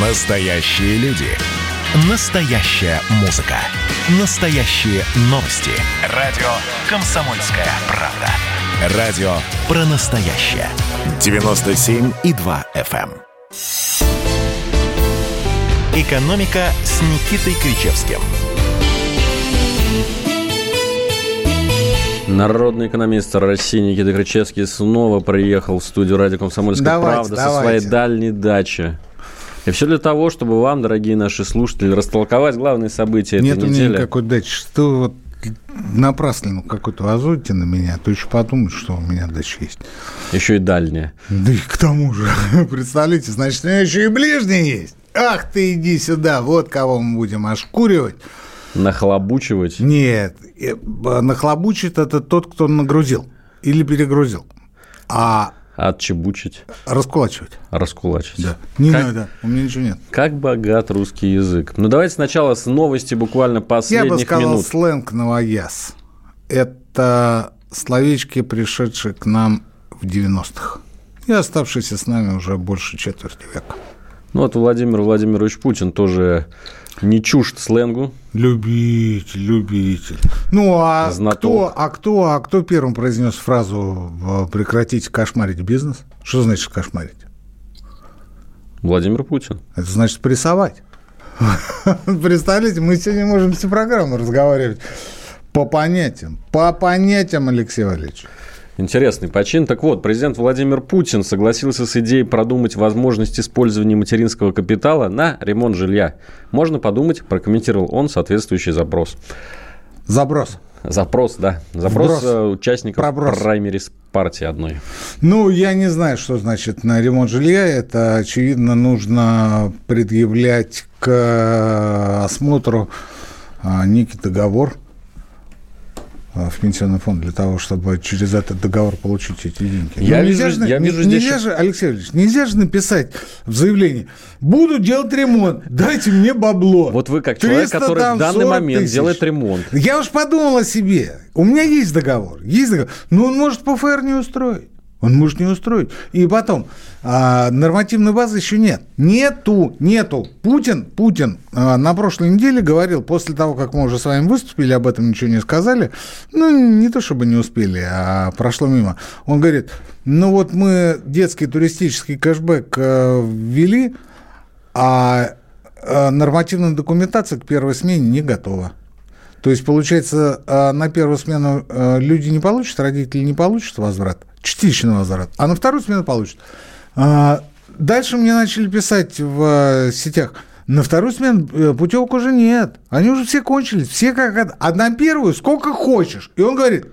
Настоящие люди. Настоящая музыка. Настоящие новости. Радио «Комсомольская правда». Радио про настоящее. 97,2 FM. «Экономика» с Никитой Кричевским. Народный экономист России Никита Кричевский снова приехал в студию «Радио Комсомольская правда» со своей дальней дачи. И все для того, чтобы вам, дорогие наши слушатели, растолковать главные события этой недели. Нет у меня никакой дачи. Что вы вот напраслину какую-то возуете на меня, то еще подумают, что у меня дача есть. Еще и дальняя. Да и к тому же. Представляете, значит, у меня еще и ближняя есть. Ах ты, иди сюда, вот кого мы будем ошкуривать. Нахлобучивать? Нет, нахлобучит — это тот, кто нагрузил или перегрузил. А... Отчебучить. Раскулачивать. Раскулачивать. Да. Не надо, у меня ничего нет. Как богат русский язык. Ну, давайте сначала с новости буквально последних минут. Я бы сказал сленг новояз. Это словечки, пришедшие к нам в 90-х и оставшиеся с нами уже больше четверти века. Ну, вот Владимир Владимирович Путин тоже не чужд сленгу. Любитель, любитель. Ну, а кто первым произнес фразу «прекратите кошмарить бизнес»? Что значит кошмарить? Владимир Путин. Это значит прессовать. Представляете, мы сегодня можем всю программу разговаривать по понятиям, Алексей Валерьевич. Интересный почин. Так вот, президент Владимир Путин согласился с идеей продумать возможность использования материнского капитала на ремонт жилья. Можно подумать, прокомментировал он соответствующий запрос. Запрос, да. Запрос участников праймерис партии одной. Ну, я не знаю, что значит на ремонт жилья. Это, очевидно, нужно предъявлять к осмотру некий договор в Пенсионный фонд для того, чтобы через этот договор получить эти деньги. Алексей Ильич, нельзя же написать в заявлении: буду делать ремонт, дайте мне бабло. Вот вы как человек, который в данный момент делает ремонт. Я уж подумал о себе. У меня есть договор, но он может по ФР не устроить. И потом, нормативной базы еще нет. Нету. Путин на прошлой неделе говорил, после того, как мы уже с вами выступили, об этом ничего не сказали, не то чтобы не успели, а прошло мимо. Он говорит, мы детский туристический кэшбэк ввели, а нормативная документация к первой смене не готова. То есть, получается, на первую смену люди не получат, родители не получат возврат, частичный возврат, а на вторую смену получат. Дальше мне начали писать в сетях, на вторую смену путевок уже нет, они уже все кончились, все как... А на первую сколько хочешь. И он говорит,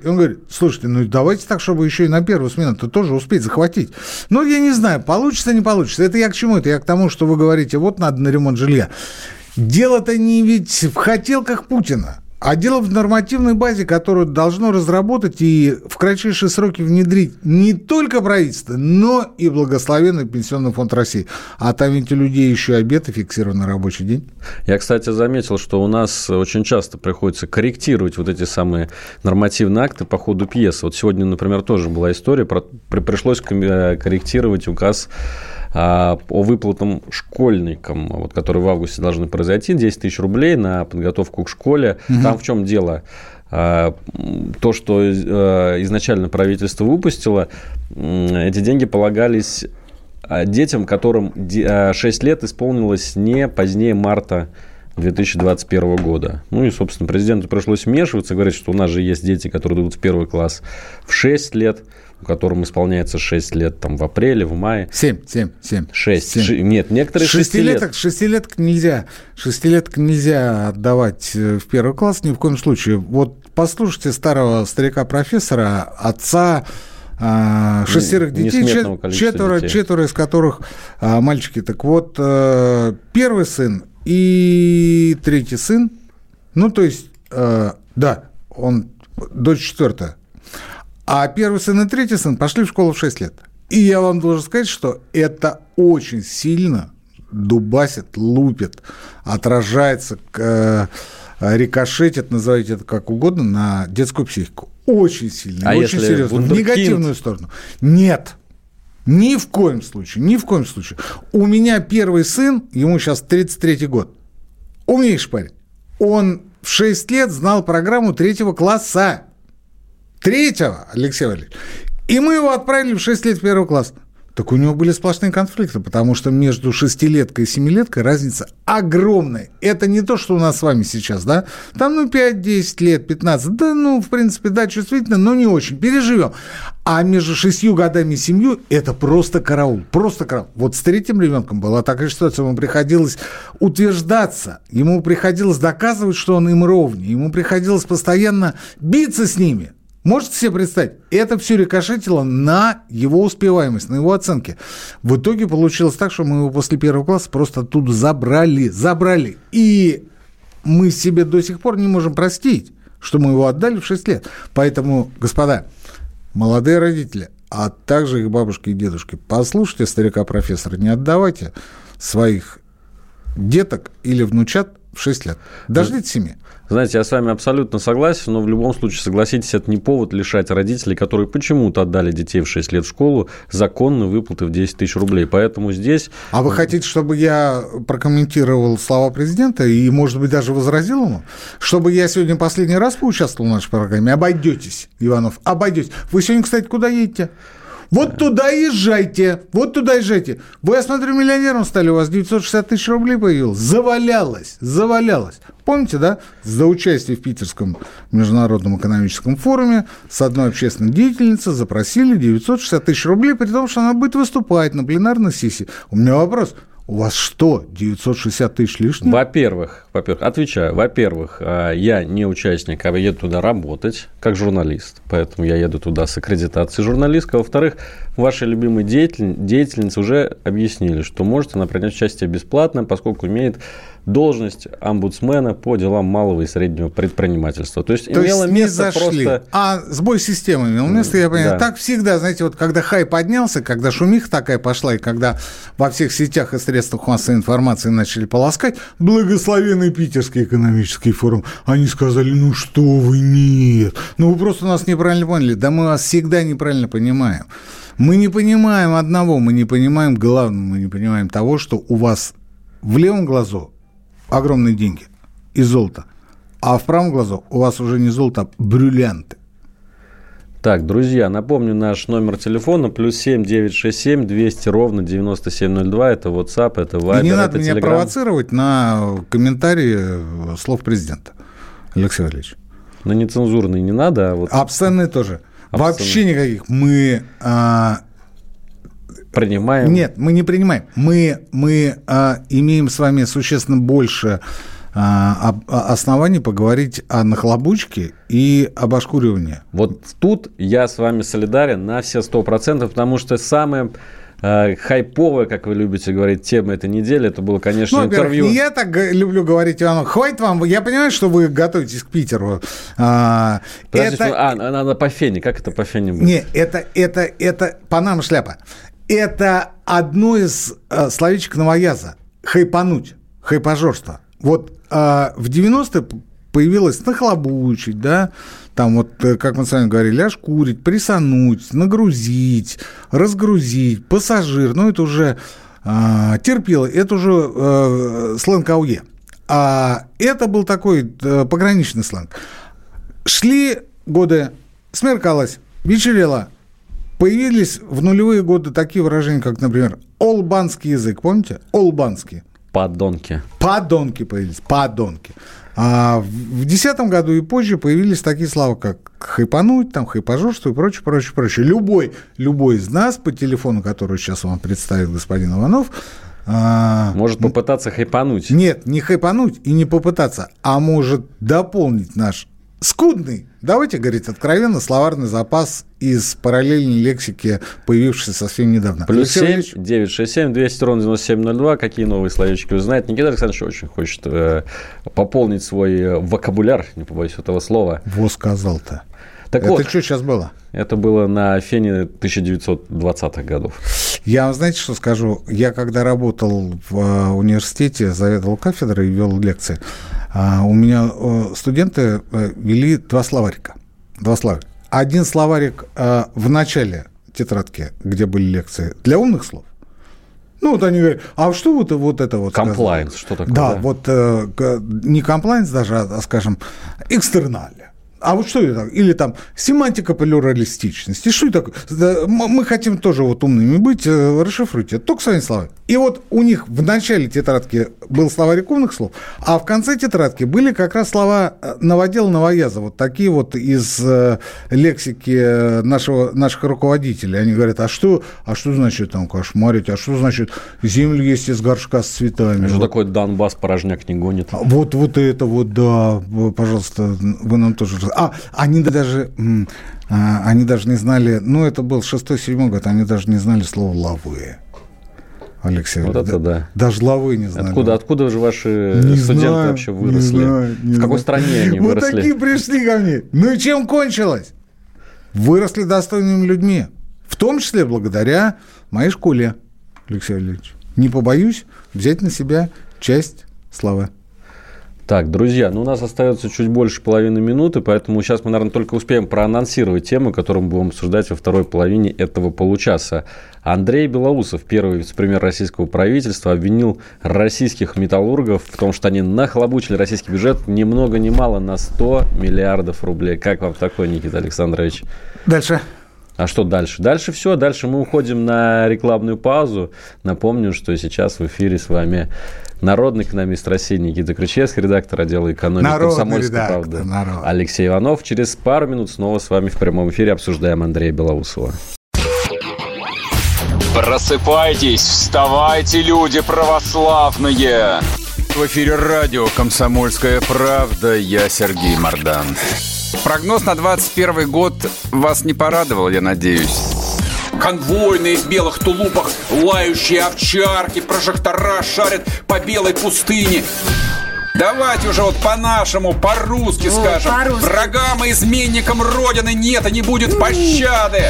слушайте, давайте так, чтобы еще и на первую смену-то тоже успеть захватить. Я не знаю, получится, не получится. Это я к чему? Это я к тому, что вы говорите, вот надо на ремонт жилья. Дело-то не ведь в хотелках Путина. А дело в нормативной базе, которую должно разработать и в кратчайшие сроки внедрить не только правительство, но и благословенный Пенсионный фонд России. А там ведь у людей еще обед и фиксированный рабочий день. Я, кстати, заметил, что у нас очень часто приходится корректировать вот эти самые нормативные акты по ходу пьесы. Вот сегодня, например, тоже была история, пришлось корректировать указ о выплатам школьникам, которые в августе должны произойти, 10 тысяч рублей на подготовку к школе. Угу. Там в чем дело? То, что изначально правительство выпустило, эти деньги полагались детям, которым 6 лет исполнилось не позднее марта 2021 года. Собственно, президенту пришлось вмешиваться, говорить, что у нас же есть дети, которые идут в первый класс в 6 лет, которым исполняется 6 лет в апреле, в мае. 7. Нет, некоторые 6 лет. Шестилеток нельзя отдавать в первый класс ни в коем случае. Вот послушайте старого старика-профессора, отца шестерых детей, четверо из которых мальчики. Так вот, первый сын и третий сын, он дочь четвертая. А первый сын и третий сын пошли в школу в 6 лет. И я вам должен сказать, что это очень сильно дубасит, лупит, отражается, рикошетит, назовите это как угодно, на детскую психику. Очень сильно, очень серьезно, в негативную сторону. Нет. Ни в коем случае, ни в коем случае. У меня первый сын, ему сейчас 33-й год, умнейший парень. Он в 6 лет знал программу 3 класса. 3-го, Алексей Валерьевич. И мы его отправили в 6 лет в 1 класс. Так у него были сплошные конфликты, потому что между 6-леткой и 7-леткой разница огромная. Это не то, что у нас с вами сейчас, да? Там, 5-10 лет, 15, да, в принципе, да, чувствительно, но не очень. Переживем. А между 6 годами и 7 это просто караул, просто караул. Вот с 3-м ребенком была такая ситуация, ему приходилось утверждаться, ему приходилось доказывать, что он им ровнее, ему приходилось постоянно биться с ними. Можете себе представить? Это все рикошетило на его успеваемость, на его оценки. В итоге получилось так, что мы его после 1 класса просто оттуда забрали. И мы себе до сих пор не можем простить, что мы его отдали в 6 лет. Поэтому, господа, молодые родители, а также их бабушки и дедушки, послушайте старика-профессора, не отдавайте своих деток или внучат в 6 лет. Дождитесь 7. Знаете, я с вами абсолютно согласен, но в любом случае, согласитесь, это не повод лишать родителей, которые почему-то отдали детей в 6 лет в школу, законные выплаты в 10 тысяч рублей. Поэтому здесь... А вы хотите, чтобы я прокомментировал слова президента и, может быть, даже возразил ему? Чтобы я сегодня последний раз поучаствовал в нашей программе? Обойдетесь, Иванов, обойдетесь. Вы сегодня, кстати, куда едете? Вот туда езжайте, вот туда езжайте. Вы, я смотрю, миллионером стали, у вас 960 тысяч рублей появилось. Завалялось. Помните, да? За участие в Питерском международном экономическом форуме с одной общественной деятельницей запросили 960 тысяч рублей, при том, что она будет выступать на пленарной сессии. У меня вопрос. У вас что, 960 тысяч лишних? Во-первых, отвечаю. Во-первых, я не участник, а еду туда работать как журналист. Поэтому я еду туда с аккредитацией журналистской. Во-вторых, ваши любимые деятельницы уже объяснили, что может она принять участие бесплатно, поскольку имеет должность омбудсмена по делам малого и среднего предпринимательства. То имело есть место не зашли, просто... а сбой системы имел место, я понимаю. Да. Так всегда, знаете, вот когда хай поднялся, когда шумиха такая пошла, и когда во всех сетях и средствах массовой информации начали полоскать, благословенный Питерский экономический форум, они сказали, что вы, нет, вы просто нас неправильно поняли. Да мы вас всегда неправильно понимаем. Мы не понимаем одного, мы не понимаем главного, мы не понимаем того, что у вас в левом глазу огромные деньги и золото. А в правом глазу у вас уже не золото, а бриллианты. Так, друзья, напомню, наш номер телефона +7 967 200 9702. Это WhatsApp, это Viber, это Telegram. Не надо меня провоцировать на комментарии слов президента, Алексей Валерьевич. Ну, нецензурные не надо. Обсценные тоже. Вообще никаких. Мы... Принимаем? Нет, мы не принимаем. Мы имеем с вами существенно больше оснований поговорить о нахлобучке и об ошкуривании. Вот тут я с вами солидарен на все 100%, потому что самое... хайповая, как вы любите говорить, тема этой недели. Это было, конечно, интервью. Я так люблю говорить, Иванов. Хватит вам. Я понимаю, что вы готовитесь к Питеру. Надо по фене. Как это по фене будет? Нет, это Панама шляпа. Это одно из словечек новояза. Хайпануть. Хайпажорство. В 90-е появилось нахлобучить, да, там как мы с вами говорили, ошкурить, прессануть, нагрузить, разгрузить, пассажир, это уже терпило, это уже сленг АУЕ. А это был такой пограничный сленг. Шли годы, смеркалось, вечерело, появились в нулевые годы такие выражения, как, например, олбанский язык, помните? Олбанский. Подонки. Подонки появились, подонки. А в 2010 году и позже появились такие слова, как хайпануть, хайпажорство и прочее. Любой из нас по телефону, который сейчас вам представил господин Иванов... может попытаться хайпануть. Нет, не хайпануть и не попытаться, а может дополнить наш скудный, давайте говорить откровенно, словарный запас из параллельной лексики, появившейся совсем недавно. +7 967 200 9702. Какие новые словечки вы знаете? Никита Александрович очень хочет пополнить свой вокабуляр, не побоюсь этого слова. Во сказал-то. Так это что сейчас было? Это было на фене 1920-х годов. Я, знаете, что скажу? Я, когда работал в университете, заведовал кафедрой и вел лекции, у меня студенты вели 2 словарика. Один словарик в начале тетрадке, где были лекции для умных слов. Ну, вот они говорят, а что вот, вот это вот... Комплайнс, что такое? Да, да? Вот не комплайнс даже, а, скажем, экстерналия. А вот что это? Или там семантика плюралистичности. Что это такое? Мы хотим тоже вот умными быть, расшифруйте. Только своими словами. И вот у них в начале тетрадки был словарик умных слов, а в конце тетрадки были как раз слова Новодела-Новояза, вот такие вот из лексики наших руководителей. Они говорят, а что значит там кошмарить, а что значит землю есть из горшка с цветами? Что вот. Такое Донбасс порожняк не гонит? Вот это вот, да, пожалуйста, вы нам тоже... Они даже не знали, ну, это был 6-7 год, они даже не знали слово «лавы». Алексей, вот это да. Даже лавы не знали. Откуда же ваши студенты вообще выросли? В какой стране они выросли? Вот такие пришли ко мне. Ну и чем кончилось? Выросли достойными людьми. В том числе благодаря моей школе, Алексей Валерьевич. Не побоюсь взять на себя часть славы. Так, друзья, у нас остается чуть больше половины минуты, поэтому сейчас мы, наверное, только успеем проанонсировать темы, которые мы будем обсуждать во второй половине этого получаса. Андрей Белоусов, первый вице-премьер российского правительства, обвинил российских металлургов в том, что они нахлобучили российский бюджет ни много ни мало на 100 миллиардов рублей. Как вам такое, Никита Александрович? Дальше. А что дальше? Дальше все. Дальше мы уходим на рекламную паузу. Напомню, что сейчас в эфире с вами народный экономист России Никита Кричевский, редактор отдела экономики «Комсомольской правды» Алексей Иванов. Через пару минут снова с вами в прямом эфире обсуждаем Андрея Белоусова. Просыпайтесь, вставайте, люди православные! В эфире радио «Комсомольская правда». Я Сергей Мардан. Прогноз на 2021 год вас не порадовал, я надеюсь. Конвойные в белых тулупах, лающие овчарки, прожектора шарят по белой пустыне. Давайте уже вот по-нашему, по-русски скажем. По-русски. Врагам и изменникам Родины нет и не будет пощады.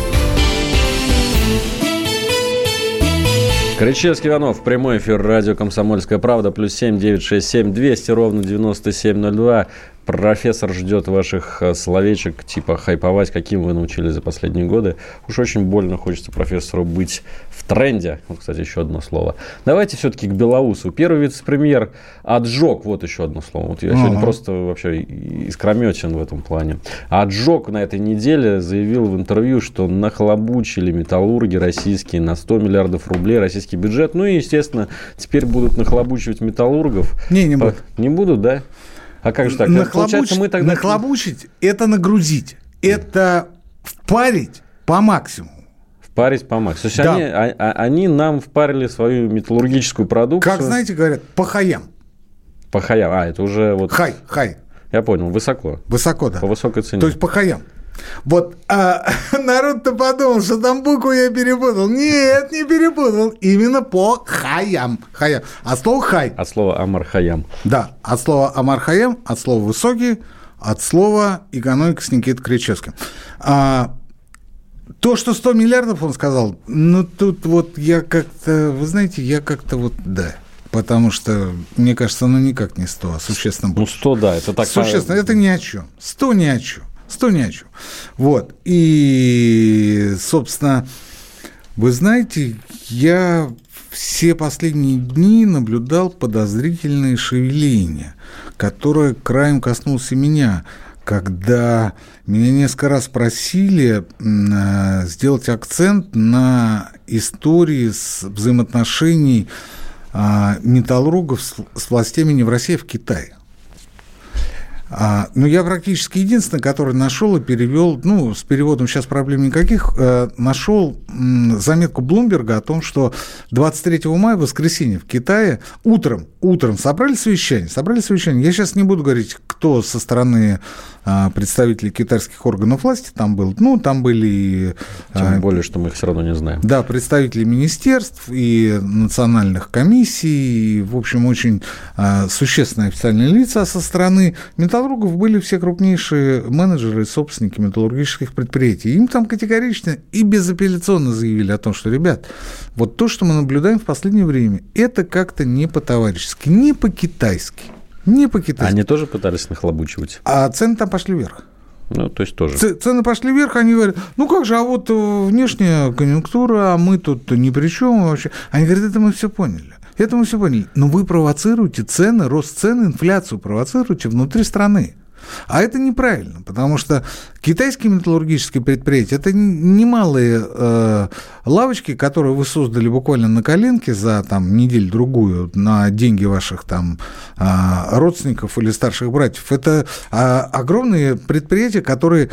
Кричевский, Иванов, прямой эфир, радио «Комсомольская правда», +7 967 200 ровно 9702. Профессор ждет ваших словечек, типа хайповать, каким вы научились за последние годы. Уж очень больно хочется профессору быть в тренде. Вот, кстати, еще одно слово. Давайте все-таки к Белоусу. Первый вице-премьер отжег, вот еще одно слово. Вот я сегодня просто вообще искрометен в этом плане. Отжег на этой неделе, заявил в интервью, что нахлобучили металлурги российские на 100 миллиардов рублей российский бюджет. Ну и, естественно, теперь будут нахлобучивать металлургов. Не будут. Не будут, да? А как же так? Нахлобучить – это нагрузить, это впарить по максимуму. Впарить по максимуму. То есть да. они нам впарили свою металлургическую продукцию. Как, знаете, говорят, по хаям. По хаям. А, это уже вот… Хай. Я понял, высоко. Высоко, да. По высокой цене. То есть по хаям. Вот, а народ-то подумал, что там букву я перепутал. Нет, не перепутал. Именно по хаям. От слова хай. От слова амар-хаям. Да, от слова амар-хаям, от слова высокий, от слова экономика с Никитой Кричевским. То, что 100 миллиардов, он сказал, ну, тут вот я как-то, вы знаете, да. Потому что, мне кажется, никак не 100, а существенно больше. Ну, 100, да, это так. Существенно, это ни о чем. 100 ни о чем. Вот. И, собственно, вы знаете, я все последние дни наблюдал подозрительные шевеления, которое краем коснулось меня, когда меня несколько раз просили сделать акцент на истории взаимоотношений металлургов с властями не в России, а в Китае. Ну, я практически единственный, который нашел и перевел, ну, с переводом сейчас проблем никаких, нашел заметку Блумберга о том, что 23 мая, в воскресенье, в Китае утром собрали совещание. Я сейчас не буду говорить, кто со стороны представителей китайских органов власти там был. Ну, там были... Тем более, что мы их все равно не знаем. Да, представители министерств и национальных комиссий, и, в общем, очень существенные официальные лица со стороны металлургов. Были все крупнейшие менеджеры и собственники металлургических предприятий. Им там категорично и безапелляционно заявили о том, что, ребят, вот то, что мы наблюдаем в последнее время, это как-то не по-товарищески, не по-китайски. Они тоже пытались нахлобучивать. А цены там пошли вверх. Ну, то есть тоже. Цены пошли вверх, они говорят, ну как же, а вот внешняя конъюнктура, а мы тут ни при чем вообще. Они говорят, это мы все поняли. Но вы провоцируете цены, рост цен, инфляцию провоцируете внутри страны. А это неправильно, потому что китайские металлургические предприятия – это немалые лавочки, которые вы создали буквально на коленке за там, неделю-другую на деньги ваших там, родственников или старших братьев. Это огромные предприятия, которые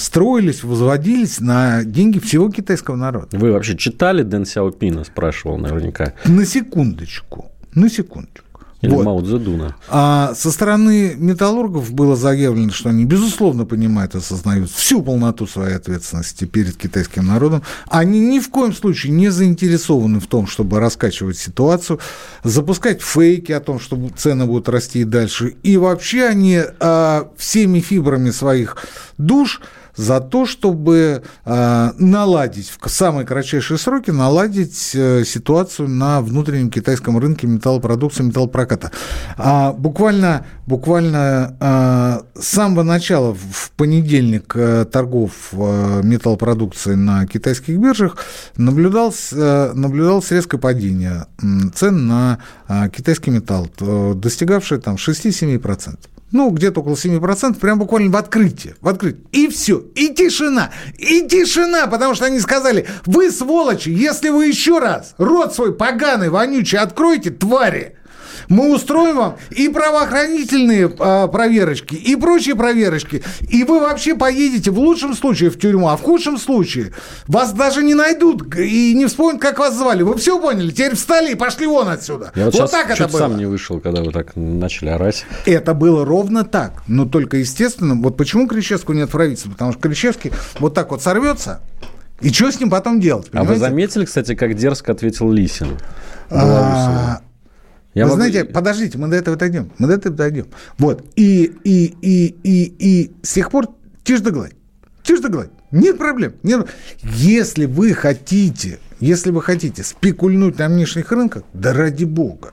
строились, возводились на деньги всего китайского народа. Вы вообще читали Дэн Сяопина, спрашивал наверняка. На секундочку. Или вот. Мао Цзэдуна. Со стороны металлургов было заявлено, что они, безусловно, понимают и осознают всю полноту своей ответственности перед китайским народом. Они ни в коем случае не заинтересованы в том, чтобы раскачивать ситуацию, запускать фейки о том, что цены будут расти и дальше. И вообще они всеми фибрами своих душ за то, чтобы наладить, в самые кратчайшие сроки, ситуацию на внутреннем китайском рынке металлопродукции, металлопроката. Буквально с самого начала, в понедельник, торгов металлопродукции на китайских биржах наблюдалось резкое падение цен на китайский металл, достигавшее там 6-7%. Ну, где-то около 7%, прям буквально в открытии. И все, и тишина, потому что они сказали, вы, сволочи, если вы еще раз рот свой поганый, вонючий откроете, твари, мы устроим вам и правоохранительные проверочки, и прочие проверочки, и вы вообще поедете в лучшем случае в тюрьму, а в худшем случае вас даже не найдут и не вспомнят, как вас звали. Вы все поняли? Теперь встали и пошли вон отсюда. Я вот так это было. Я сам не вышел, когда вы так начали орать. Это было ровно так, но только естественно. Вот почему Кричевского нет в правительстве? Потому что Кричевский вот так вот сорвется, и что с ним потом делать? Понимаете? А вы заметили, кстати, как дерзко ответил Лисин? Знаете, подождите, мы до этого дойдем. Вот. И с тех пор тишь да гладь. Нет проблем. Если вы хотите спекульнуть на внешних рынках, да ради бога.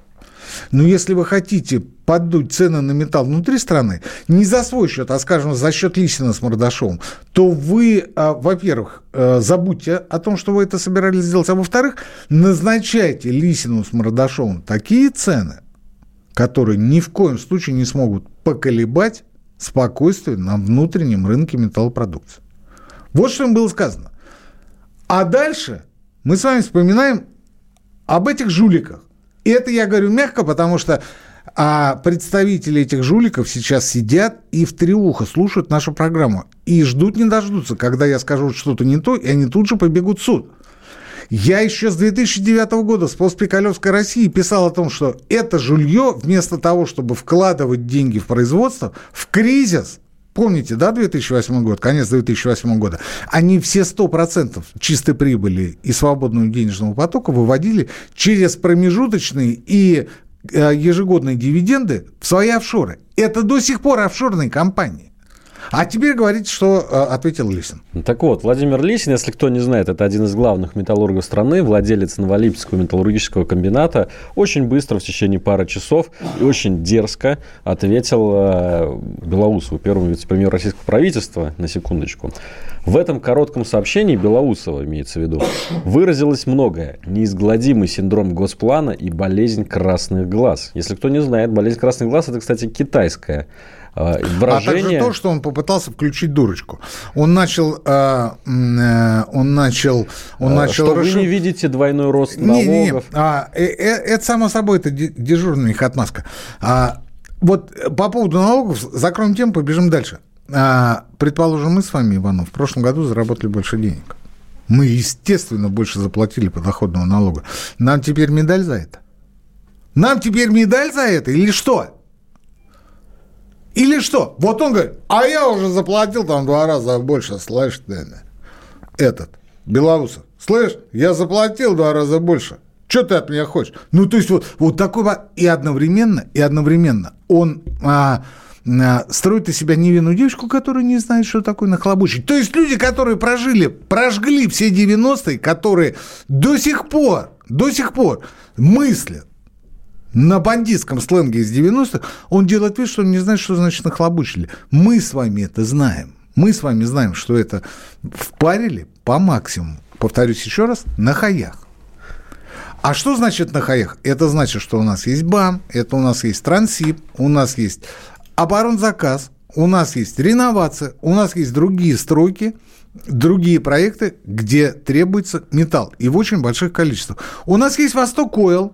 Но если вы хотите поддуть цены на металл внутри страны, не за свой счет, а, скажем, за счет Лисина с Мордашовым, то вы, во-первых, забудьте о том, что вы это собирались сделать, а во-вторых, назначайте Лисину с Мордашовым такие цены, которые ни в коем случае не смогут поколебать спокойствие на внутреннем рынке металлопродукции. Вот что им было сказано. А дальше мы с вами вспоминаем об этих жуликах. И это я говорю мягко, потому что представители этих жуликов сейчас сидят и в три уха слушают нашу программу. И ждут не дождутся, когда я скажу что-то не то, и они тут же побегут в суд. Я еще с 2009 года с постпикалевской России писал о том, что это жулье вместо того, чтобы вкладывать деньги в производство, в кризис, помните, да, 2008 год, конец 2008 года, они все 100% чистой прибыли и свободного денежного потока выводили через промежуточные и ежегодные дивиденды в свои офшоры. Это до сих пор офшорные компании. А теперь говорите, что ответил Лисин. Так вот, Владимир Лисин, если кто не знает, это один из главных металлургов страны, владелец Новолипецкого металлургического комбината, очень быстро, в течение пары часов, и очень дерзко ответил Белоусову, первому вице-премьеру российского правительства, на секундочку. В этом коротком сообщении Белоусова, имеется в виду, выразилось многое. Неизгладимый синдром Госплана и болезнь красных глаз. Если кто не знает, болезнь красных глаз – это, кстати, китайская. Выражение... А также то, что он попытался включить дурочку. Он начал... Что вы не видите двойной рост налогов. Это само собой, это дежурная их отмазка. Вот по поводу налогов закроем тему, побежим дальше. Предположим, мы с вами, Иванов, в прошлом году заработали больше денег. Мы, естественно, больше заплатили подоходного налога. Нам теперь медаль за это? Нам теперь медаль за это или что? Или что? Вот он говорит, а я уже заплатил там 2 раза больше, слышь, этот, Белоусов. Слышь, я заплатил 2 раза больше. Что ты от меня хочешь? Ну, то есть вот такой... И одновременно он строит из себя невинную девочку, которая не знает, что такое нахлобучить. То есть люди, которые прожгли все 90-е, которые до сих пор мыслят на бандитском сленге из 90-х, он делает вид, что он не знает, что значит нахлобучили. Мы с вами это знаем. Мы с вами знаем, что это впарили по максимуму. Повторюсь еще раз, на хаях. А что значит на хаях? Это значит, что у нас есть БАМ, это у нас есть Транссиб, у нас есть оборонзаказ, у нас есть реновация, у нас есть другие стройки, другие проекты, где требуется металл и в очень больших количествах. У нас есть Восток Ойл,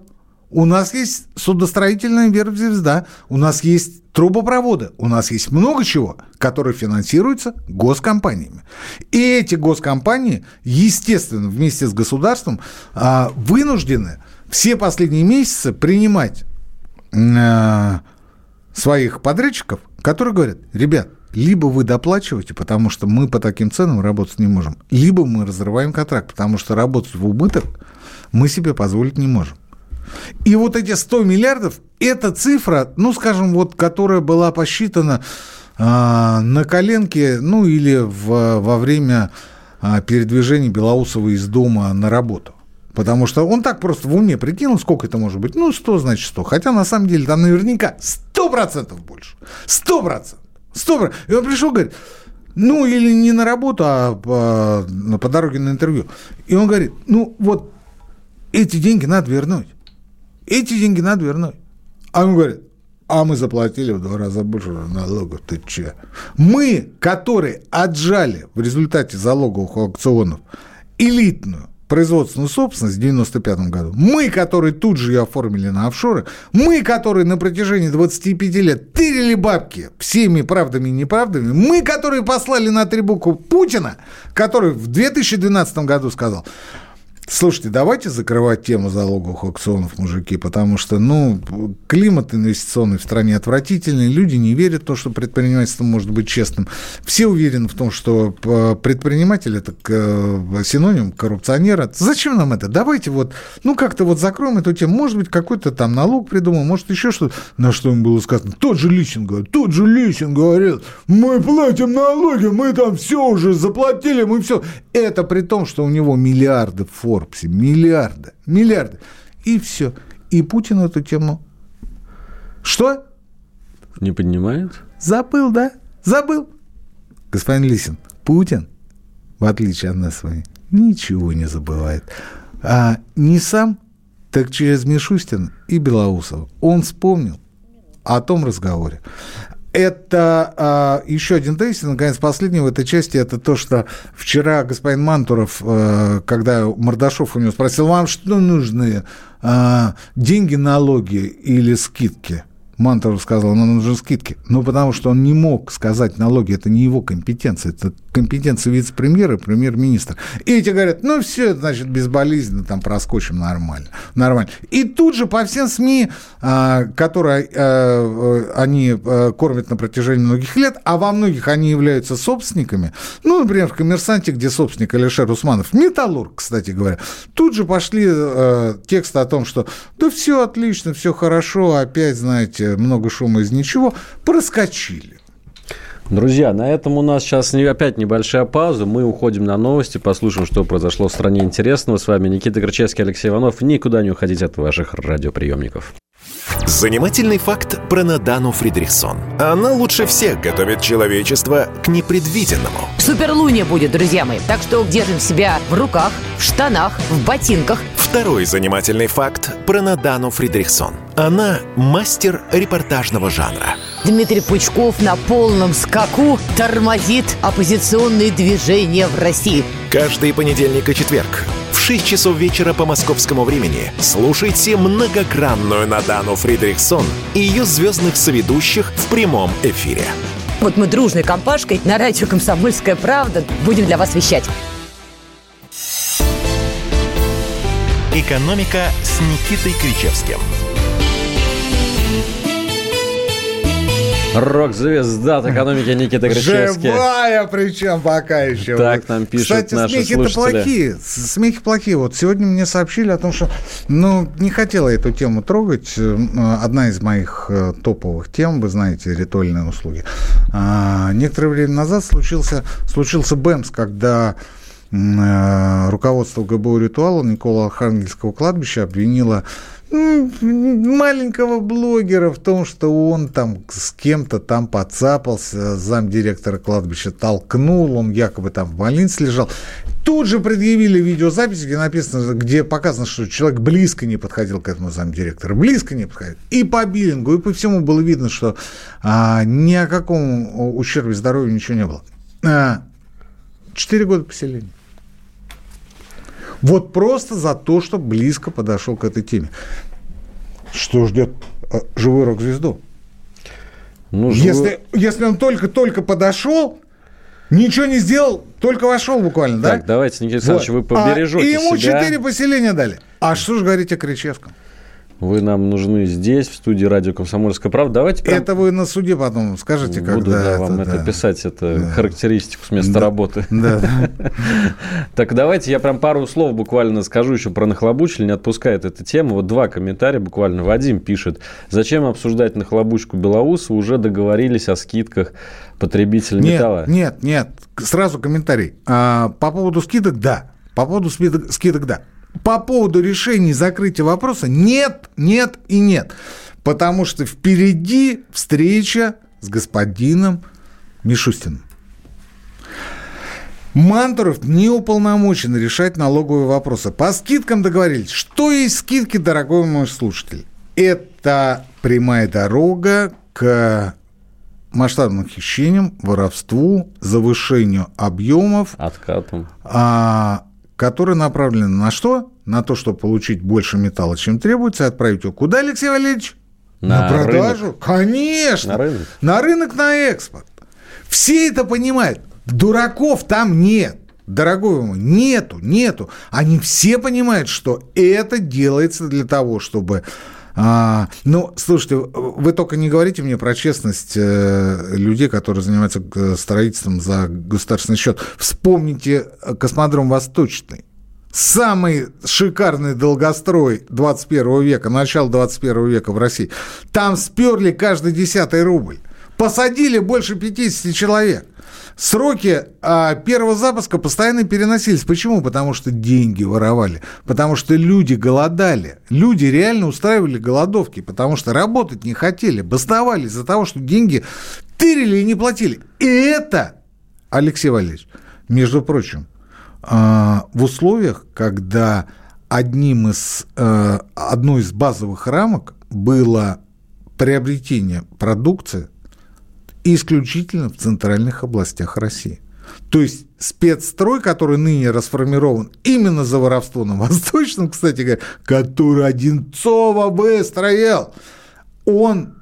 у нас есть судостроительная Верфь Звезда, у нас есть трубопроводы, у нас есть много чего, которые финансируются госкомпаниями. И эти госкомпании, естественно, вместе с государством вынуждены все последние месяцы принимать своих подрядчиков, которые говорят, ребят, либо вы доплачиваете, потому что мы по таким ценам работать не можем, либо мы разрываем контракт, потому что работать в убыток мы себе позволить не можем. И вот эти 100 миллиардов, это цифра, ну, скажем, вот, которая была посчитана на коленке, ну, или во время передвижения Белоусова из дома на работу. Потому что он так просто в уме прикинул, сколько это может быть. Ну, 100, значит, 100. Хотя, на самом деле, там наверняка 100% больше. 100%. И он пришел, говорит, ну, или не на работу, а по дороге на интервью. И он говорит, ну, вот, Эти деньги надо вернуть. А он говорит, а мы заплатили в 2 раза больше налогов, ты че? Мы, которые отжали в результате залоговых аукционов элитную производственную собственность в 1995 году, мы, которые тут же ее оформили на офшоры, мы, которые на протяжении 25 лет тырили бабки всеми правдами и неправдами, мы, которые послали на 3 буквы Путина, который в 2012 году сказал... Слушайте, давайте закрывать тему залоговых аукционов, мужики, потому что, ну, климат инвестиционный в стране отвратительный, люди не верят в то, что предпринимательство может быть честным. Все уверены в том, что предприниматель – это синоним коррупционера. Зачем нам это? Давайте вот, ну, как-то вот закроем эту тему. Может быть, какой-то там налог придумал, может, еще что-то. На что им было сказано? Тот же Лисин говорил, мы платим налоги, мы там все уже заплатили, мы все. Это при том, что у него миллиарды фондов. Миллиарды. И все. И Путин эту тему... Что? Не поднимает? Забыл. Господин Лисин, Путин, в отличие от нас с вами, ничего не забывает. А не сам, так через Мишустина и Белоусова. Он вспомнил о том разговоре. Это еще один тезис, наконец, последний в этой части, это то, что вчера господин Мантуров, когда Мордашов у него спросил, вам что нужны, деньги, налоги или скидки? Мантуров сказал, нам нужны скидки. Ну, потому что он не мог сказать налоги, это не его компетенция, это компетенция вице-премьера и премьер-министра. И эти говорят, ну, все, значит, безболезненно, там, проскочим нормально. И тут же по всем СМИ, которые они кормят на протяжении многих лет, а во многих они являются собственниками, ну, например, в «Коммерсанте», где собственник Алишер Усманов, металлург, кстати говоря, тут же пошли тексты о том, что да все отлично, все хорошо, опять, знаете, много шума из ничего, проскочили. Друзья, на этом у нас сейчас опять небольшая пауза. Мы уходим на новости, послушаем, что произошло в стране интересного. С вами Никита Кричевский, Алексей Иванов. Никуда не уходите от ваших радиоприемников. Занимательный факт про Надану Фридрихсон. Она лучше всех готовит человечество к непредвиденному. Суперлуния будет, друзья мои. Так что держим себя в руках, в штанах, в ботинках. Второй занимательный факт про Надану Фридрихсон. Она мастер репортажного жанра. Дмитрий Пучков на полном скаку тормозит оппозиционные движения в России. Каждый понедельник и четверг в 6 часов вечера по московскому времени слушайте многогранную Надану Фридрихсон и ее звездных соведущих в прямом эфире. Вот мы дружной компашкой на радио «Комсомольская правда» будем для вас вещать. «Экономика» с Никитой Кричевским. Рок-звезда от экономики Никита Кричевский. Живая, причем пока еще. Так нам пишут наши слушатели. Кстати, смехи-то плохие. Смехи плохие. Вот сегодня мне сообщили о том, что... не хотела эту тему трогать. Одна из моих топовых тем, вы знаете, ритуальные услуги. Некоторое время назад случился БЭМС, когда... руководство ГБУ «Ритуала» Никола Архангельского кладбища обвинило маленького блогера в том, что он там с кем-то там подцапался, замдиректора кладбища толкнул, он якобы там в больнице лежал. Тут же предъявили видеозапись, где написано, где показано, что человек близко не подходил к этому замдиректору, близко не подходил. И по биллингу, и по всему было видно, что ни о каком ущербе здоровью ничего не было. 4 года поселения. Вот просто за то, что близко подошел к этой теме. Что ждет живую рок-звезду? Если он только-только подошел, ничего не сделал, только вошел буквально, так, да? Так, давайте, Никита Александрович, вот. Вы побережете себя. И ему 4 поселения дали. А что же говорить о Кричевском? Вы нам нужны здесь, в студии «Радио Комсомольская правда». Давайте прям... Это вы на суде потом скажете, когда... Буду вам это писать, характеристику с места работы. Так давайте я прям пару слов буквально скажу еще про нахлобучили, не отпускает эта тема. Вот 2 комментария буквально. Вадим пишет: «Зачем обсуждать нахлобучку Белоусова? Уже договорились о скидках потребителям металла». Нет. Сразу комментарий. По поводу скидок – да. По поводу скидок – да. По поводу решений закрытия вопроса нет и нет. Потому что впереди встреча с господином Мишустиным. Мантуров не уполномочен решать налоговые вопросы. По скидкам договорились. Что есть скидки, дорогой мой слушатель? Это прямая дорога к масштабным хищениям, воровству, завышению объемов. Откатам. Которая направлена на что? На то, чтобы получить больше металла, чем требуется, и отправить его куда, Алексей Валерьевич? На продажу. Рынок. Конечно. На рынок, на экспорт. Все это понимают. Дураков там нет. Дорогой мой, нету. Они все понимают, что это делается для того, чтобы... слушайте, вы только не говорите мне про честность людей, которые занимаются строительством за государственный счет. Вспомните космодром «Восточный». Самый шикарный долгострой 21 века, начало 21 века в России. Там сперли каждый 10-й рубль. Посадили больше 50 человек. Сроки первого запуска постоянно переносились. Почему? Потому что деньги воровали. Потому что люди голодали. Люди реально устраивали голодовки, потому что работать не хотели. Бастовали из-за того, что деньги тырили и не платили. И это, Алексей Валерьевич, между прочим, в условиях, когда одной из базовых рамок было приобретение продукции исключительно в центральных областях России. То есть спецстрой, который ныне расформирован именно за воровство на Восточном, кстати говоря, который Одинцово выстроил, он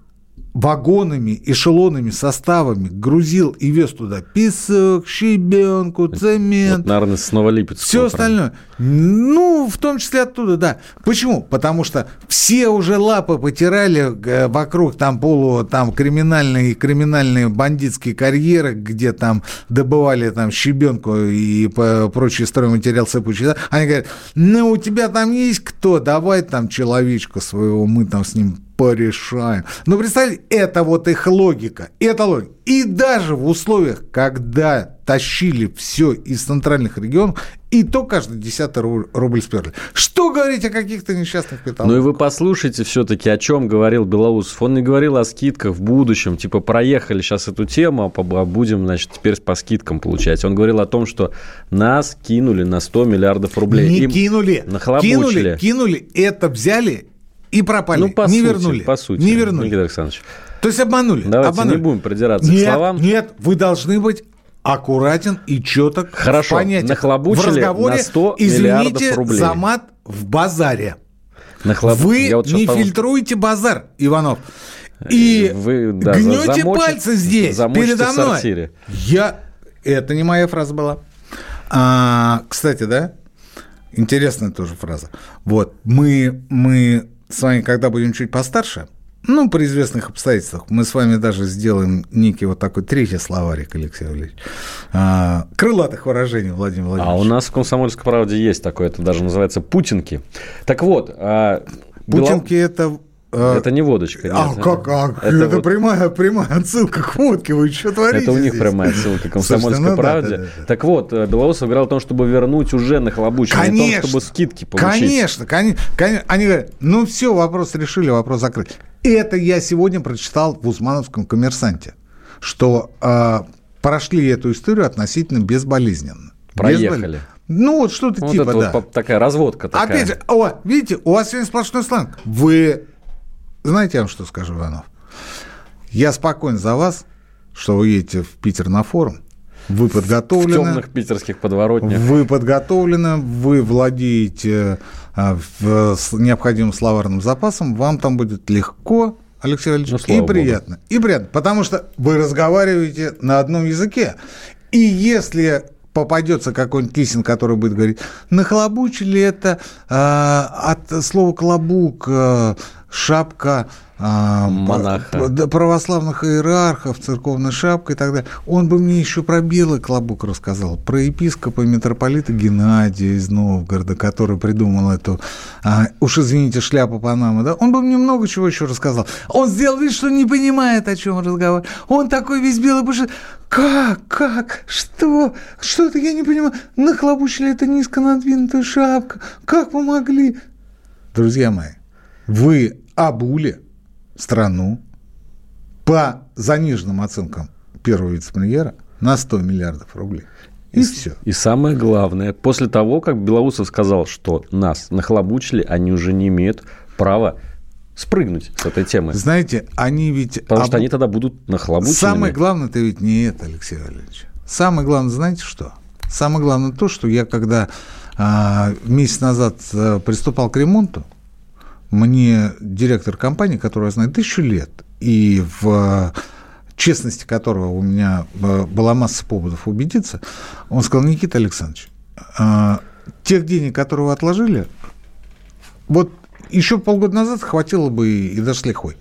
вагонами, эшелонами, составами грузил и вез туда песок, щебенку, цемент. Вот, наверное, с Новолипецкого. Все остальное. В том числе оттуда, да. Почему? Потому что все уже лапы потирали вокруг там криминальные бандитские карьеры, где там добывали там щебенку и прочий стройматериал сыпучий. Да? Они говорят: у тебя там есть кто? Давай там человечка своего, мы там с ним порешаем. Но представьте, это вот их логика. И даже в условиях, когда тащили все из центральных регионов, и то каждый 10-й рубль сперли. Что говорить о каких-то несчастных металлах? И вы послушайте все-таки, о чем говорил Белоусов. Он не говорил о скидках в будущем. Типа, проехали сейчас эту тему, а будем, теперь по скидкам получать. Он говорил о том, что нас кинули на 100 миллиардов рублей. Не кинули. Нахлобучили. Кинули. Это взяли... И пропали, не вернули. По сути, Никита Александрович. То есть обманули. Давайте не будем придираться к словам. Нет, вы должны быть аккуратен и четок. Хорошо, нахлобучили на 100 миллиардов рублей. Извините за мат в базаре. Вы не фильтруете базар, Иванов. И вы, гнете пальцы здесь, передо мной. Сортире. Это не моя фраза была. Кстати, да? Интересная тоже фраза. Вот, мы с вами, когда будем чуть постарше, при известных обстоятельствах, мы с вами даже сделаем некий вот такой третий словарик, Алексей Валерьевич, крылатых выражений, Владимир Владимирович. А у нас в «Комсомольской правде» есть такое, это даже называется «путинки». Так вот. Путинки – это... Это не водочка. Нет. Это прямая отсылка к водке. Вы что творите? Это у них здесь прямая отсылка к «Комсомольской правде». Да. Так вот, Белоусов говорил о том, чтобы вернуть уже нахлобученное, о том, чтобы скидки получить. Конечно. Они говорят, все, вопрос решили, вопрос закрыт. Это я сегодня прочитал в Усмановском «Коммерсанте», что прошли эту историю относительно безболезненно. Проехали. Что-то типа. Вот такая разводка. Опять же, видите, у вас сегодня сплошной сленг. Вы... Знаете, я вам что скажу, Иванов? Я спокоен за вас, что вы едете в Питер на форум. Вы подготовлены. В темных питерских подворотнях. Вы подготовлены, вы владеете необходимым словарным запасом. Вам там будет легко, Алексей Валерьевич, и приятно. Богу. И приятно, потому что вы разговариваете на одном языке. И если... попадется какой-нибудь Лисин, который будет говорить, нахлобучили это от слова «клобук», шапка православных иерархов, церковная шапка и так далее. Он бы мне еще про белый клобук рассказал, про епископа и митрополита Геннадия из Новгорода, который придумал эту, уж извините, шляпу Панамы. Да? Он бы мне много чего еще рассказал. Он сделал вид, что не понимает, о чем разговаривает. Он такой весь белый, боже, как, что это, я не понимаю, нахлобучили это низко надвинутая шапка, как помогли. Друзья мои, вы обули страну по заниженным оценкам первого вице-премьера на 100 миллиардов рублей. И все. И самое главное, после того, как Белоусов сказал, что нас нахлобучили, они уже не имеют права спрыгнуть с этой темы. Знаете, они ведь... Потому что они тогда будут нахлобученными. Самое главное-то ведь не это, Алексей Валерьевич. Самое главное, знаете что? Самое главное то, что я, когда месяц назад приступал к ремонту, мне директор компании, которую я знаю тысячу лет, и в честности которого у меня была масса поводов убедиться, он сказал: Никита Александрович, тех денег, которые вы отложили, вот еще полгода назад хватило бы и даже с лихвой.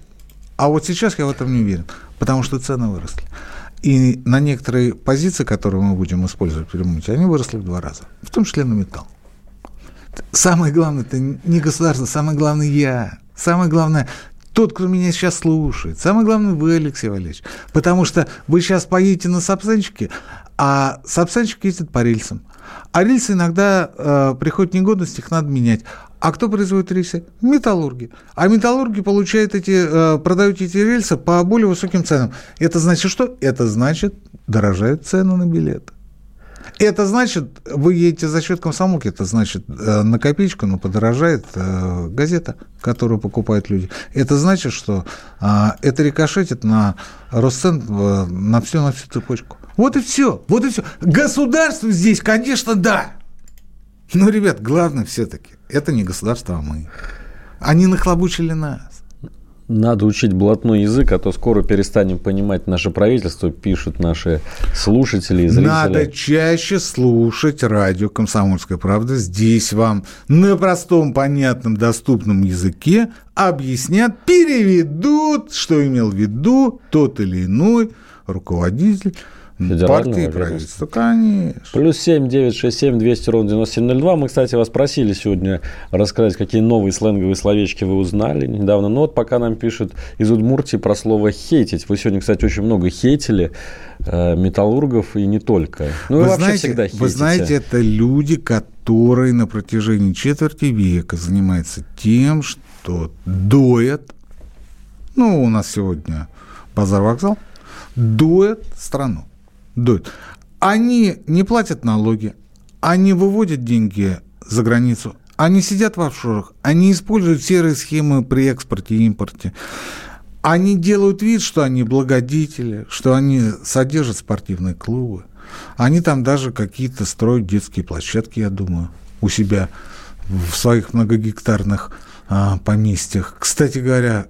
А вот сейчас я в этом не уверен, потому что цены выросли. И на некоторые позиции, которые мы будем использовать в ремонте, они выросли в 2 раза, в том числе на металл. Самое главное, это не государство, самое главное я, самое главное тот, кто меня сейчас слушает, самое главное вы, Алексей Валерьевич, потому что вы сейчас поедете на сапсанчике, а сапсанчик ездит по рельсам, а рельсы иногда приходят в негодность, их надо менять. А кто производит рельсы? Металлурги. А металлурги получают продают эти рельсы по более высоким ценам. Это значит что? Это значит, дорожают цены на билеты. Это значит, вы едете за счет комсомолки, это значит, на копеечку, но подорожает газета, которую покупают люди. Это значит, что это рикошетит на рост цен на всю цепочку. Вот и все. Государство здесь, конечно, да. Но, ребят, главное все-таки, это не государство, а мы. Они нахлобучили нас. Надо учить блатной язык, а то скоро перестанем понимать наше правительство, пишут наши слушатели и зрители. Надо чаще слушать радио «Комсомольская правда». Здесь вам на простом, понятном, доступном языке объяснят, переведут, что имел в виду тот или иной руководитель партии и правительства. Конечно. +7 967 200 9702. Мы, кстати, вас просили сегодня рассказать, какие новые сленговые словечки вы узнали недавно. Но вот пока нам пишет из Удмуртии про слово «хейтить». Вы сегодня, кстати, очень много хейтили металлургов и не только. Вы вообще знаете, всегда хейтите. Вы знаете, это люди, которые на протяжении четверти века занимаются тем, что доят. У нас сегодня базар-вокзал. Доят страну. Дует. Они не платят налоги, они выводят деньги за границу, они сидят в офшорах, они используют серые схемы при экспорте и импорте. Они делают вид, что они благодетели, что они содержат спортивные клубы. Они там даже какие-то строят детские площадки, я думаю, у себя в своих многогектарных поместьях. Кстати говоря,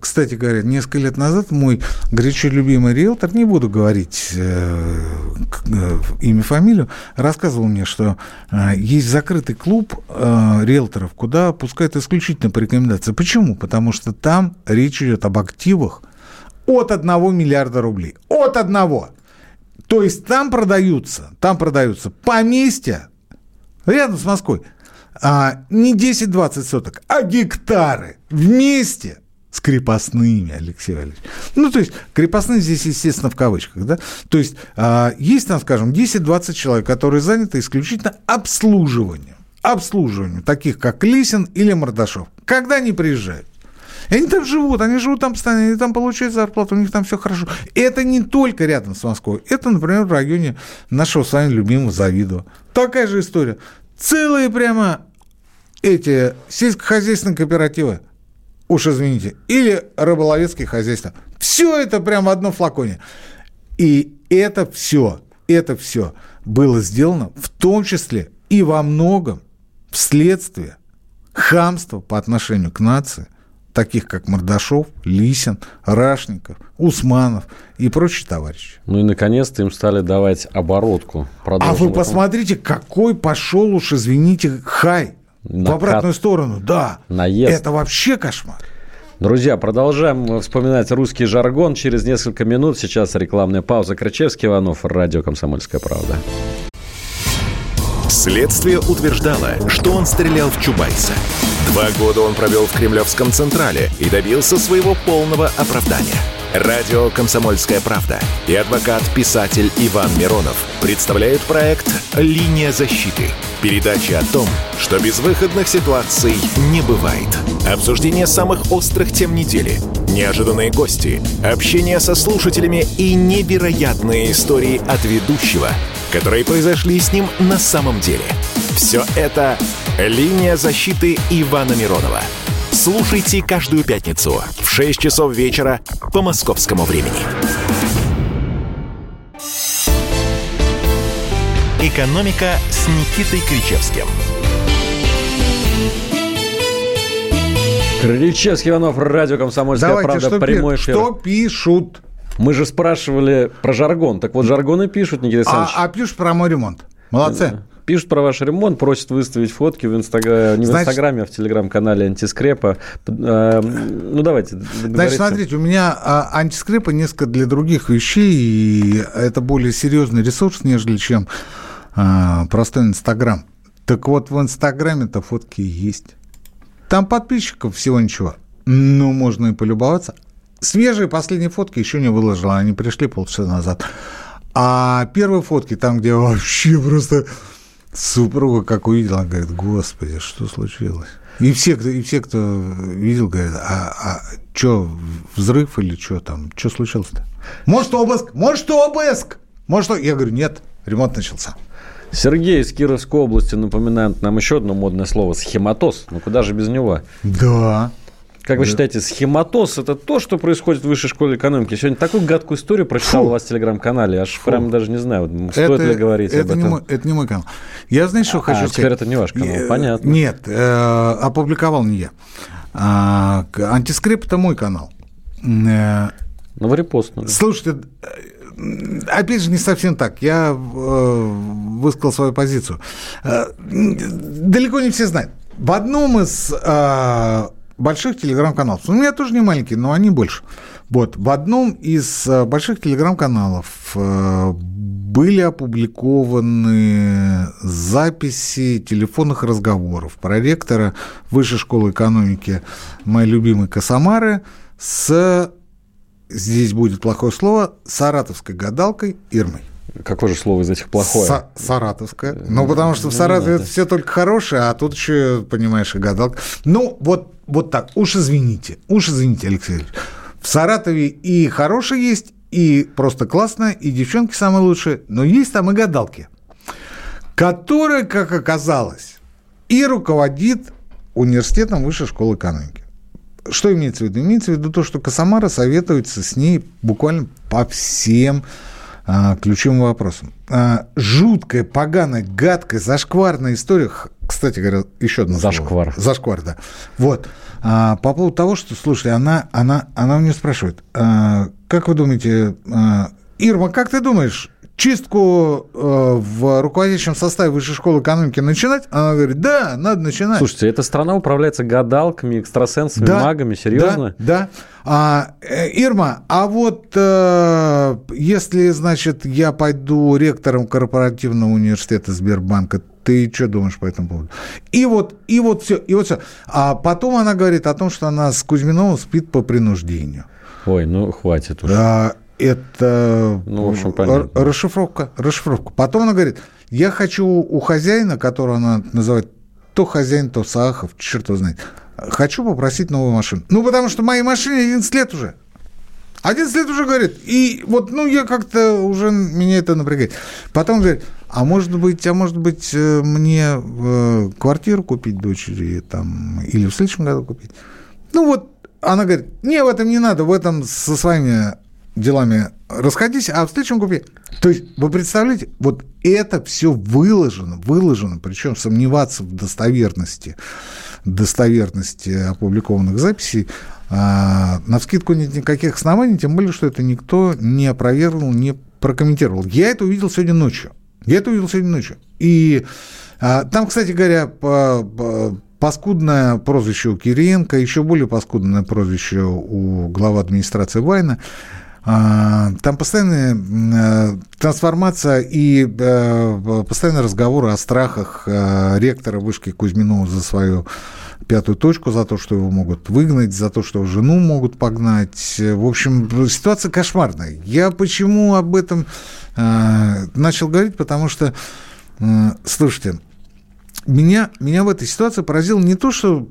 несколько лет назад мой горячо любимый риэлтор, не буду говорить имя, фамилию, рассказывал мне, что есть закрытый клуб риэлторов, куда пускают исключительно по рекомендации. Почему? Потому что там речь идет об активах от 1 миллиарда рублей. От 1! То есть там продаются поместья рядом с Москвой. Не 10-20 соток, а гектары вместе с крепостными, Алексей Валерьевич. Ну, то есть, крепостные здесь, естественно, в кавычках, да? То есть, есть там, скажем, 10-20 человек, которые заняты исключительно обслуживанием таких, как Лисин или Мордашов. Когда они приезжают? Они живут там постоянно, они там получают зарплату, у них там все хорошо. Это не только рядом с Москвой, это, например, в районе нашего с вами любимого Завидова. Такая же история. Целые прямо эти сельскохозяйственные кооперативы, уж извините, или рыболовецкие хозяйства. Все это прямо в одном флаконе. И это все было сделано в том числе и во многом вследствие хамства по отношению к нации, таких как Мордашов, Лисин, Рашников, Усманов и прочие товарищи. Ну и, наконец-то, им стали давать оборотку. А вы посмотрите, какой пошел, уж извините, хай в обратную сторону. Да, наезд. Это вообще кошмар. Друзья, продолжаем вспоминать русский жаргон. Через несколько минут сейчас рекламная пауза. Кричевский, Иванов, радио «Комсомольская правда». Следствие утверждало, что он стрелял в Чубайса. 2 года он провел в Кремлевском Централе и добился своего полного оправдания. Радио «Комсомольская правда» и адвокат-писатель Иван Миронов представляют проект «Линия защиты». Передача о том, что безвыходных ситуаций не бывает. Обсуждение самых острых тем недели, неожиданные гости, общение со слушателями и невероятные истории от ведущего, которые произошли с ним на самом деле. Все это «Линия защиты» Ивана Миронова. Слушайте каждую пятницу в 6 часов вечера по московскому времени. «Экономика» с Никитой Кричевским. Кричевский, Иванов, радио «Комсомольская правда», прямой эфир. Что пишут? Мы же спрашивали про жаргон. Так вот, жаргоны пишут, Никита Александрович. А пишут про мой ремонт. Молодцы. Пишут про ваш ремонт, просят выставить фотки в не в Инстаграме, а в Телеграм-канале антискрепа. Ну, давайте договориться. Значит, смотрите, у меня антискрепа несколько для других вещей, и это более серьезный ресурс, нежели чем простой Инстаграм. Так вот, в Инстаграме-то фотки есть. Там подписчиков всего ничего. Ну, можно и полюбоваться. Свежие последние фотки еще не выложила, они пришли полчаса назад. А первые фотки, там, где вообще просто... Супруга, как увидела, она говорит: «Господи, что случилось?» И все, кто видел, говорят: а что, взрыв или что там? Что случилось-то? Может, обыск? Я говорю: нет, ремонт начался. Сергей из Кировской области напоминает нам еще одно модное слово – схематоз. Ну, куда же без него? Да. Как вы считаете, схематоз – это то, что происходит в Высшей школе экономики? Я сегодня такую гадкую историю прочитал у вас в Телеграм-канале. Прям даже не знаю, стоит ли говорить об этом. Это не мой канал. Я, знаешь, что хочу сказать. А теперь это не ваш канал, понятно. Нет, опубликовал не я. Антискрепт – это мой канал. Ну, вы репостнули. Слушайте, опять же, не совсем так. Я высказал свою позицию. Далеко не все знают. В одном из... больших телеграм-каналов. У меня тоже не маленькие, но они больше. Вот. В одном из больших телеграм-каналов были опубликованы записи телефонных разговоров проректора Высшей школы экономики, моей любимой Касамары, с, здесь будет плохое слово, саратовской гадалкой Ирмой. Какое же слово из этих плохое? Саратовское. Ну, потому что в Саратове это все только хорошее, а тут еще, понимаешь, и гадалка. Ну, вот так. Уж извините, Алексей Ильич. В Саратове и хорошее есть, и просто классное, и девчонки самые лучшие, но есть там и гадалки, которая, как оказалось, и руководит университетом Высшей школы экономики. Что имеется в виду? Имеется в виду то, что Касамара советуется с ней буквально по всем ключевым вопросам. Жуткая, поганая, гадкая, зашкварная история. Кстати говоря, еще одно слово. Зашквар. Зашквар, да. Вот. По поводу того, что, слушай, она у нее спрашивает, как вы думаете, Ирма, как ты думаешь, чистку в руководящем составе Высшей школы экономики начинать? Она говорит, да, надо начинать. Слушайте, эта страна управляется гадалками, экстрасенсами, да, магами, серьезно? Да, да. Ирма, а вот если, значит, я пойду ректором корпоративного университета Сбербанка, ты что думаешь по этому поводу? И вот все. А потом она говорит о том, что она с Кузьминовым спит по принуждению. Ой, ну хватит уже. Это расшифровка. Потом она говорит, я хочу у хозяина, которого она называет то хозяин, то Саахов, черт его знает, хочу попросить новую машину. Ну, потому что моей машине 11 лет уже. 11 лет уже, говорит. И вот, я как-то уже, меня это напрягает. Потом говорит, а может быть мне квартиру купить дочери там, или в следующем году купить. Ну, вот она говорит, не, в этом не надо, в этом со своими делами расходись, а в следующем купи. То есть, вы представляете, вот это все выложено, причем сомневаться в достоверности опубликованных записей навскидку нет никаких оснований, тем более, что это никто не опровергнул, не прокомментировал. Я это увидел сегодня ночью. И там, кстати говоря, паскудное прозвище у Кириенко, еще более паскудное прозвище у главы администрации Вайна. Там постоянная трансформация и постоянные разговоры о страхах ректора вышки Кузьминова за свою пятую точку, за то, что его могут выгнать, за то, что его жену могут погнать. В общем, ситуация кошмарная. Я почему об этом начал говорить? Потому что, слушайте, меня в этой ситуации поразило не то, что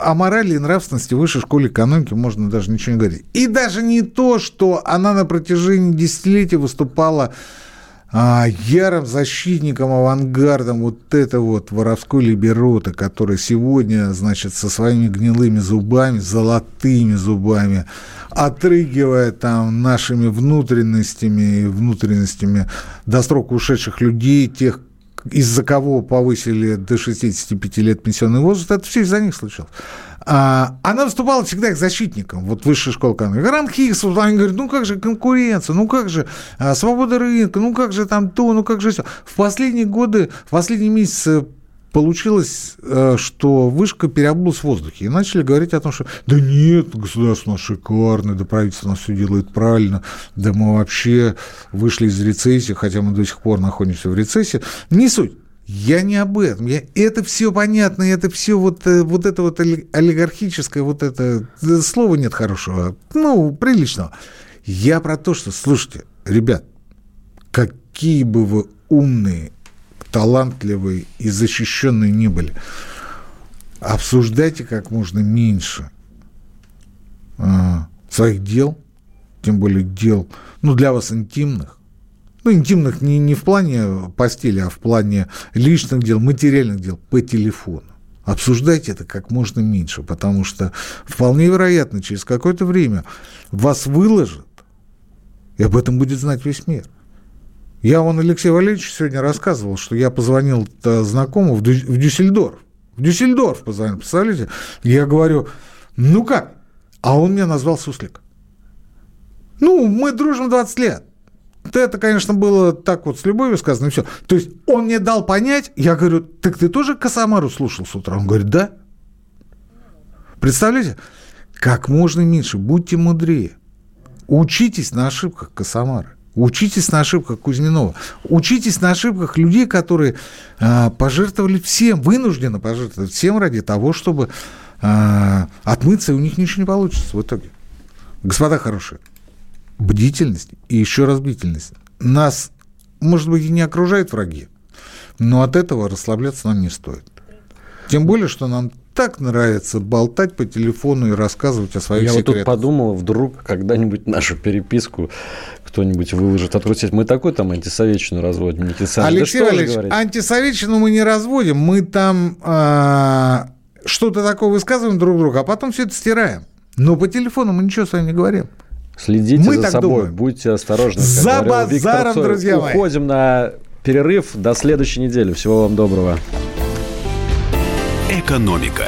о морали и нравственности в Высшей школе экономики можно даже ничего не говорить. И даже не то, что она на протяжении десятилетий выступала ярым защитником, авангардом вот этой вот воровской либероты, которая сегодня, значит, со своими гнилыми зубами, золотыми зубами, отрыгивая там нашими внутренностями до срока ушедших людей, тех, из-за кого повысили до 65 лет пенсионный возраст, это все из-за них случилось. Она выступала всегда их защитником, вот Высшая школа экономики. Ранхикс, они говорят, ну как же конкуренция, ну как же свобода рынка, ну как же там то, ну как же все. В последние годы, в последние месяцы получилось, что вышка переобулась в воздухе, и начали говорить о том, что да нет, государство у нас шикарное, да правительство у нас все делает правильно, да мы вообще вышли из рецессии, хотя мы до сих пор находимся в рецессии. Не суть. Я не об этом. Это все понятно, это все вот это вот олигархическое, вот это слова нет хорошего, приличного. Я про то, что, слушайте, ребят, какие бы вы умные, талантливые и защищенные не были, обсуждайте как можно меньше своих дел, тем более дел, для вас интимных. Интимных не в плане постели, а в плане личных дел, материальных дел по телефону. Обсуждайте это как можно меньше, потому что вполне вероятно, через какое-то время вас выложат, и об этом будет знать весь мир. Я Алексею Валерьевичу сегодня рассказывал, что я позвонил знакомому в Дюссельдорф. В Дюссельдорф позвонил, представляете? Я говорю, ну как? А он меня назвал суслик. Мы дружим 20 лет. Это, конечно, было так вот с любовью сказано, и все. То есть он мне дал понять, я говорю, так ты тоже Касамару слушал с утра? Он говорит, да. Представляете? Как можно меньше, будьте мудрее. Учитесь на ошибках Касамары. Учитесь на ошибках Кузьминова. Учитесь на ошибках людей, которые вынуждены пожертвовать всем ради того, чтобы отмыться, и у них ничего не получится в итоге. Господа хорошие, бдительность и еще раз бдительность. Нас, может быть, и не окружают враги, но от этого расслабляться нам не стоит. Тем более, что нам так нравится болтать по телефону и рассказывать о своих секретах. Я вот тут подумал, вдруг когда-нибудь нашу переписку кто-нибудь выложит, открутить. Мы такой там антисоветчину разводим. Алексей Валерьевич, антисоветчину мы не разводим. Мы там... что-то такое высказываем друг другу, а потом все это стираем. Но по телефону мы ничего с вами не говорим. Следите мы за собой, думаем. Будьте осторожны. За базаром, друзья мои. Уходим на перерыв. До следующей недели. Всего вам доброго. Экономика.